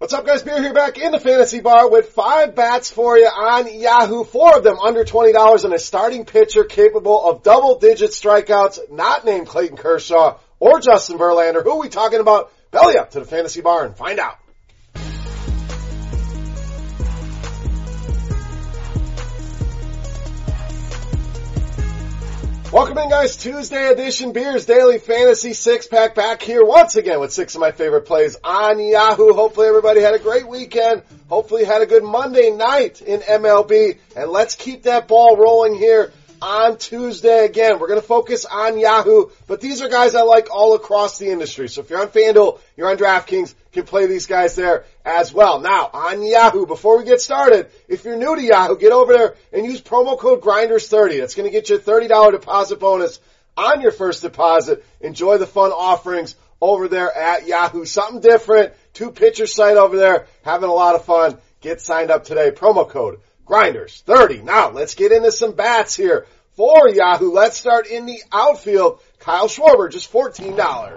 What's up, guys? Beer here back in the fantasy bar with 5 bats for you on Yahoo. 4 of them under $20 and a starting pitcher capable of double-digit strikeouts, not named Clayton Kershaw or Justin Verlander. Who are we talking about? Belly up to the fantasy bar and find out. Welcome in, guys. Tuesday edition Beer's Daily Fantasy Six-Pack back here once again with 6 of my favorite plays on Yahoo. Hopefully everybody had a great weekend. Hopefully had a good Monday night in MLB. And let's keep that ball rolling here on Tuesday again. We're going to focus on Yahoo, but these are guys I like all across the industry. So if you're on FanDuel, you're on DraftKings, you can play these guys there as well. Now, on Yahoo, before we get started, if you're new to Yahoo, get over there and use promo code GRINDERS30. That's going to get you a $30 deposit bonus on your first deposit. Enjoy the fun offerings over there at Yahoo. Something different, 2-pitcher site over there, having a lot of fun. Get signed up today. Promo code GRINDERS30. Now, let's get into some bats here for Yahoo. Let's start in the outfield. Kyle Schwarber, just $14. I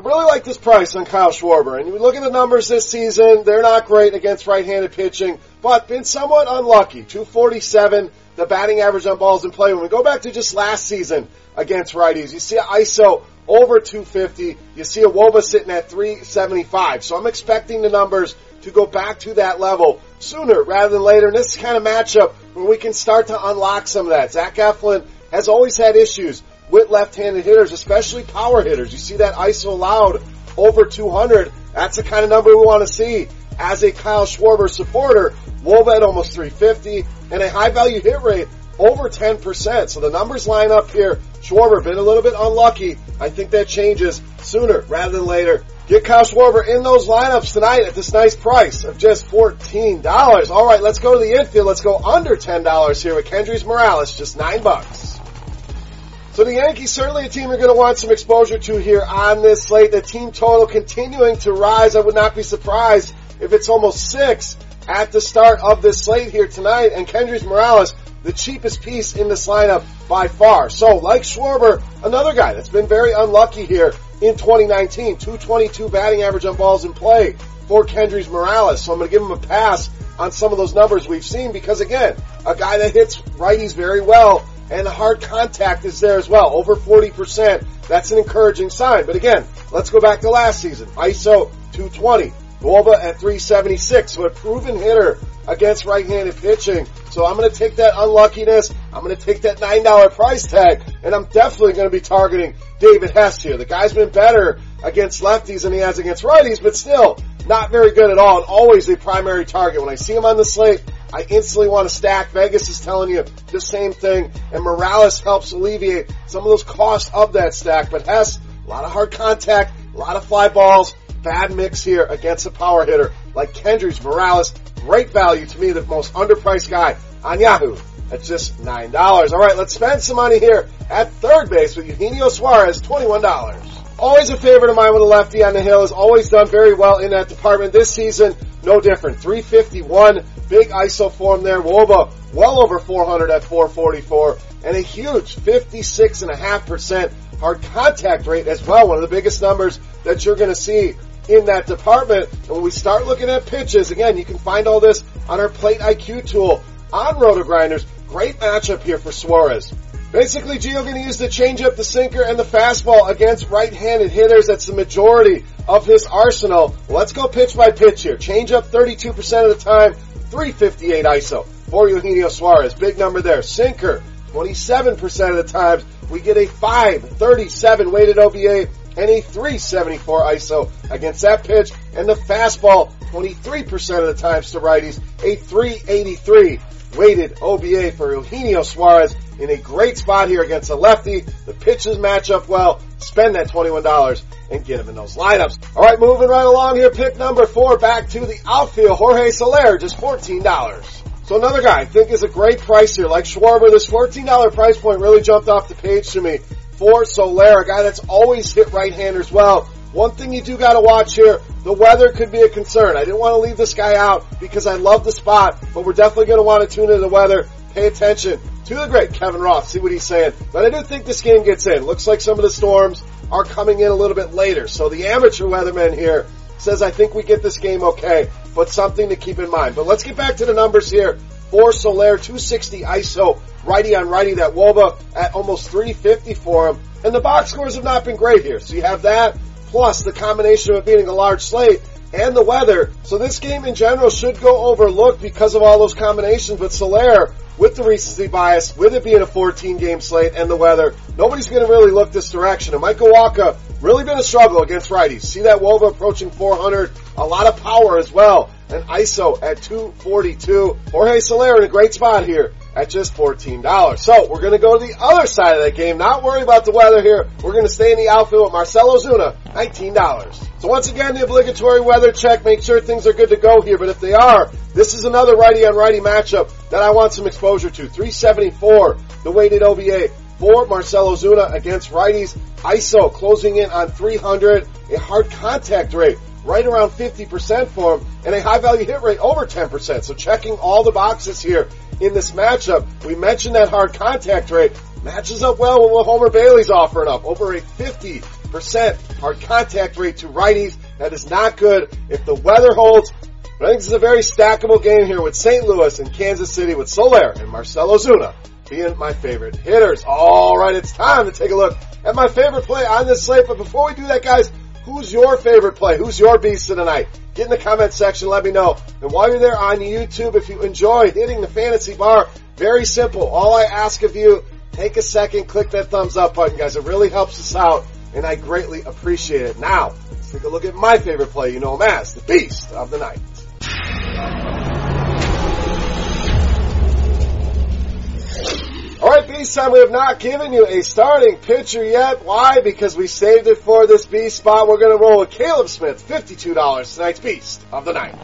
really like this price on Kyle Schwarber, and you look at the numbers this season, they're not great against right-handed pitching, but been somewhat unlucky. 247, the batting average on balls in play. When we go back to just last season against righties, you see an ISO over 250, you see a WOBA sitting at 375, so I'm expecting the numbers to go back to that level sooner rather than later, and this is the kind of matchup where we can start to unlock some of that. Zach Eflin has always had issues with left-handed hitters, especially power hitters. You see that ISO allowed over 200. That's the kind of number we want to see as a Kyle Schwarber supporter. WOBA at almost 350 and a high-value hit rate over 10%. So the numbers line up here. Schwarber been a little bit unlucky. I think that changes sooner rather than later. Get Kyle Schwarber in those lineups tonight at this nice price of just $14. All right, let's go to the infield. Let's go under $10 here with Kendrys Morales, just $9. So the Yankees, certainly a team you're going to want some exposure to here on this slate. The team total continuing to rise. I would not be surprised if it's almost 6 at the start of this slate here tonight. And Kendrys Morales, the cheapest piece in this lineup by far. So like Schwarber, another guy that's been very unlucky here in 2019. 222 batting average on balls in play for Kendrys Morales. So I'm going to give him a pass on some of those numbers we've seen because, again, a guy that hits righties very well. And the hard contact is there as well, over 40%. That's an encouraging sign. But again, let's go back to last season. ISO 220, WOBA at 376. So a proven hitter against right-handed pitching. So I'm going to take that unluckiness. I'm going to take that $9 price tag. And I'm definitely going to be targeting David Hest here. The guy's been better against lefties than he has against righties, but still not very good at all. And always a primary target. When I see him on the slate, I instantly want to stack. Vegas is telling you the same thing, and Morales helps alleviate some of those costs of that stack. But Hess, a lot of hard contact, a lot of fly balls, bad mix here against a power hitter like Kendrys Morales. Great value to me, the most underpriced guy on Yahoo. That's just $9. All right, let's spend some money here at third base with Eugenio Suarez, $21. Always a favorite of mine with a lefty on the hill. Has always done very well in that department. This season, no different. 351, big ISO form there. Woba well over 400 at 444. And a huge 56.5% hard contact rate as well. One of the biggest numbers that you're going to see in that department. And when we start looking at pitches, again, you can find all this on our Plate IQ tool on Roto-Grinders. Great matchup here for Suarez. Basically, Gio going to use the changeup, the sinker, and the fastball against right-handed hitters. That's the majority of his arsenal. Let's go pitch by pitch here. Changeup 32% of the time, 358 ISO for Eugenio Suarez. Big number there. Sinker 27% of the times. We get a 537 weighted OBA and a 374 ISO against that pitch. And the fastball 23% of the times to righties, a 383 weighted OBA for Eugenio Suarez. In a great spot here against a lefty. The pitches match up well. Spend that $21 and get him in those lineups. All right, moving right along here. Pick number 4 back to the outfield. Jorge Soler, just $14. So another guy I think is a great price here. Like Schwarber, this $14 price point really jumped off the page to me for Soler, a guy that's always hit right-handers well. One thing you do got to watch here, the weather could be a concern. I didn't want to leave this guy out because I love the spot, but we're definitely going to want to tune into the weather. Pay attention to the great Kevin Roth, see what he's saying. But I do think this game gets in. Looks like some of the storms are coming in a little bit later. So the amateur weatherman here says, I think we get this game okay, but something to keep in mind. But let's get back to the numbers here. For Soler, 260 ISO, righty on righty. That Woba at almost 350 for him. And the box scores have not been great here. So you have that, plus the combination of it being a large slate and the weather. So this game in general should go overlooked because of all those combinations. But Soler, with the recency bias, with it being a 14-game slate and the weather, nobody's going to really look this direction. And Michael Walker, really been a struggle against righties. See that Woba approaching 400, a lot of power as well. An ISO at 242. Jorge Soler in a great spot here at just $14. So we're going to go to the other side of that game. Not worry about the weather here. We're going to stay in the outfield with Marcell Ozuna, $19. So once again, the obligatory weather check. Make sure things are good to go here. But if they are, this is another righty-on-righty matchup that I want some exposure to. 374, the weighted OBA for Marcell Ozuna against righties. ISO closing in on 300. A hard contact rate right around 50% for him, and a high-value hit rate over 10%. So checking all the boxes here in this matchup. We mentioned that hard contact rate matches up well with what Homer Bailey's offering up. Over a 50% hard contact rate to righties. That is not good if the weather holds. But I think this is a very stackable game here with St. Louis and Kansas City, with Soler and Marcell Ozuna being my favorite hitters. All right, it's time to take a look at my favorite play on this slate. But before we do that, guys, who's your favorite play? Who's your beast of the night? Get in the comment section, let me know. And while you're there on YouTube, if you enjoy hitting the fantasy bar, very simple. All I ask of you, take a second, click that thumbs up button, guys. It really helps us out, and I greatly appreciate it. Now, let's take a look at my favorite play. You know him as the beast of the night. All right, Beast Time, we have not given you a starting pitcher yet. Why? Because we saved it for this Beast spot. We're going to roll with Caleb Smith, $52, tonight's Beast of the Night.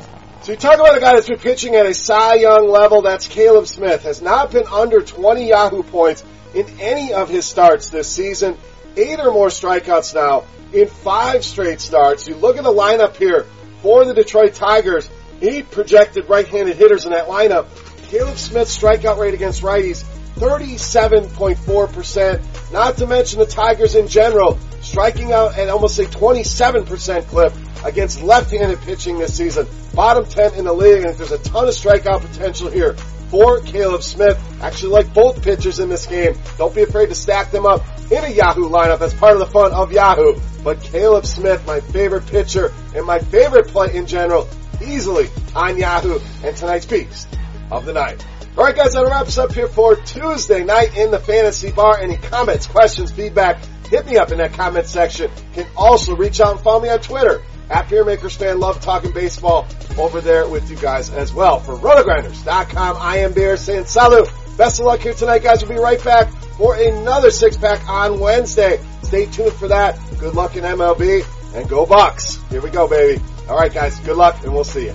So you talk about a guy that's been pitching at a Cy Young level, that's Caleb Smith. Has not been under 20 Yahoo points in any of his starts this season. 8 or more strikeouts now in 5 straight starts. You look at the lineup here for the Detroit Tigers. 8 projected right-handed hitters in that lineup. Caleb Smith's strikeout rate against righties, 37.4%, not to mention the Tigers in general, striking out at almost a 27% clip against left-handed pitching this season. Bottom 10 in the league, and there's a ton of strikeout potential here for Caleb Smith. Actually, like both pitchers in this game, don't be afraid to stack them up in a Yahoo lineup. That's part of the fun of Yahoo. But Caleb Smith, my favorite pitcher and my favorite play in general, easily on Yahoo, and tonight's Beast of the Night. All right, guys, that wraps up here for Tuesday night in the Fantasy Bar. Any comments, questions, feedback, hit me up in that comment section. You can also reach out and follow me on Twitter at PeermakersFan. Love talking baseball over there with you guys as well. For Rotogrinders.com, I am Beer saying salute. Best of luck here tonight, guys. We'll be right back for another six-pack on Wednesday. Stay tuned for that. Good luck in MLB, and go Bucks. Here we go, baby. All right, guys, good luck, and we'll see you.